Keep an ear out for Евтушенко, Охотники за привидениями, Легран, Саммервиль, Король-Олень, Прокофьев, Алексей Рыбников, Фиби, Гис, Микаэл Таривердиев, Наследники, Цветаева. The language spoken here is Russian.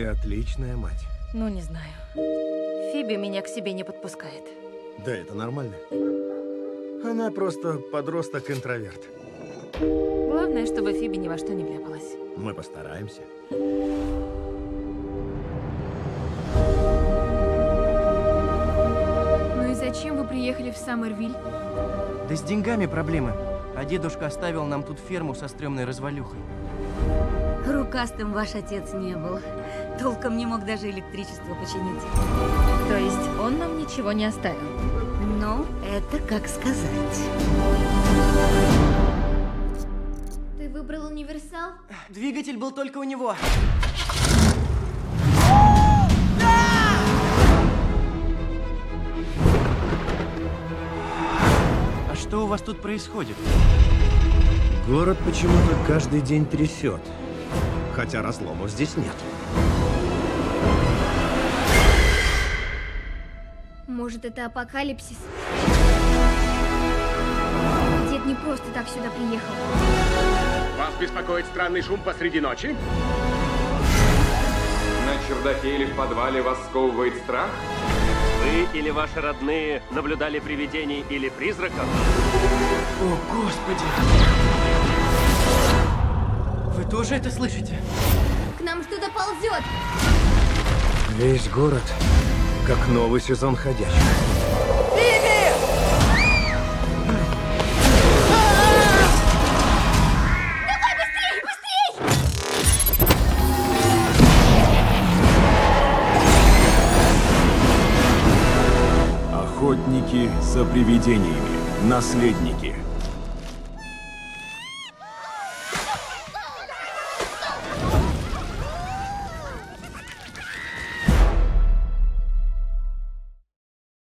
Ты отличная мать. Ну, не знаю. Фиби меня к себе не подпускает. Да, это нормально. Она просто подросток-интроверт. Главное, чтобы Фиби ни во что не вляпалась. Мы постараемся. Ну и зачем вы приехали в Саммервиль? Да с деньгами проблемы. А дедушка оставил нам тут ферму со стрёмной развалюхой. Рукастым ваш отец не был. Толком не мог даже электричество починить. То есть он нам ничего не оставил? Ну, это как сказать. Ты выбрал универсал? Двигатель был только у него. А что у вас тут происходит? Город почему-то каждый день трясет. Хотя разломов здесь нет. Может, это апокалипсис? Дед не просто так сюда приехал. Вас беспокоит странный шум посреди ночи? На чердаке или в подвале вас сковывает страх? Вы или ваши родные наблюдали привидений или призраков? О, Господи! Вы тоже это слышите? К нам что-то ползет! Весь город... как новый сезон ходячих. Фиби! Давай быстрей, быстрей! Охотники за привидениями. Наследники.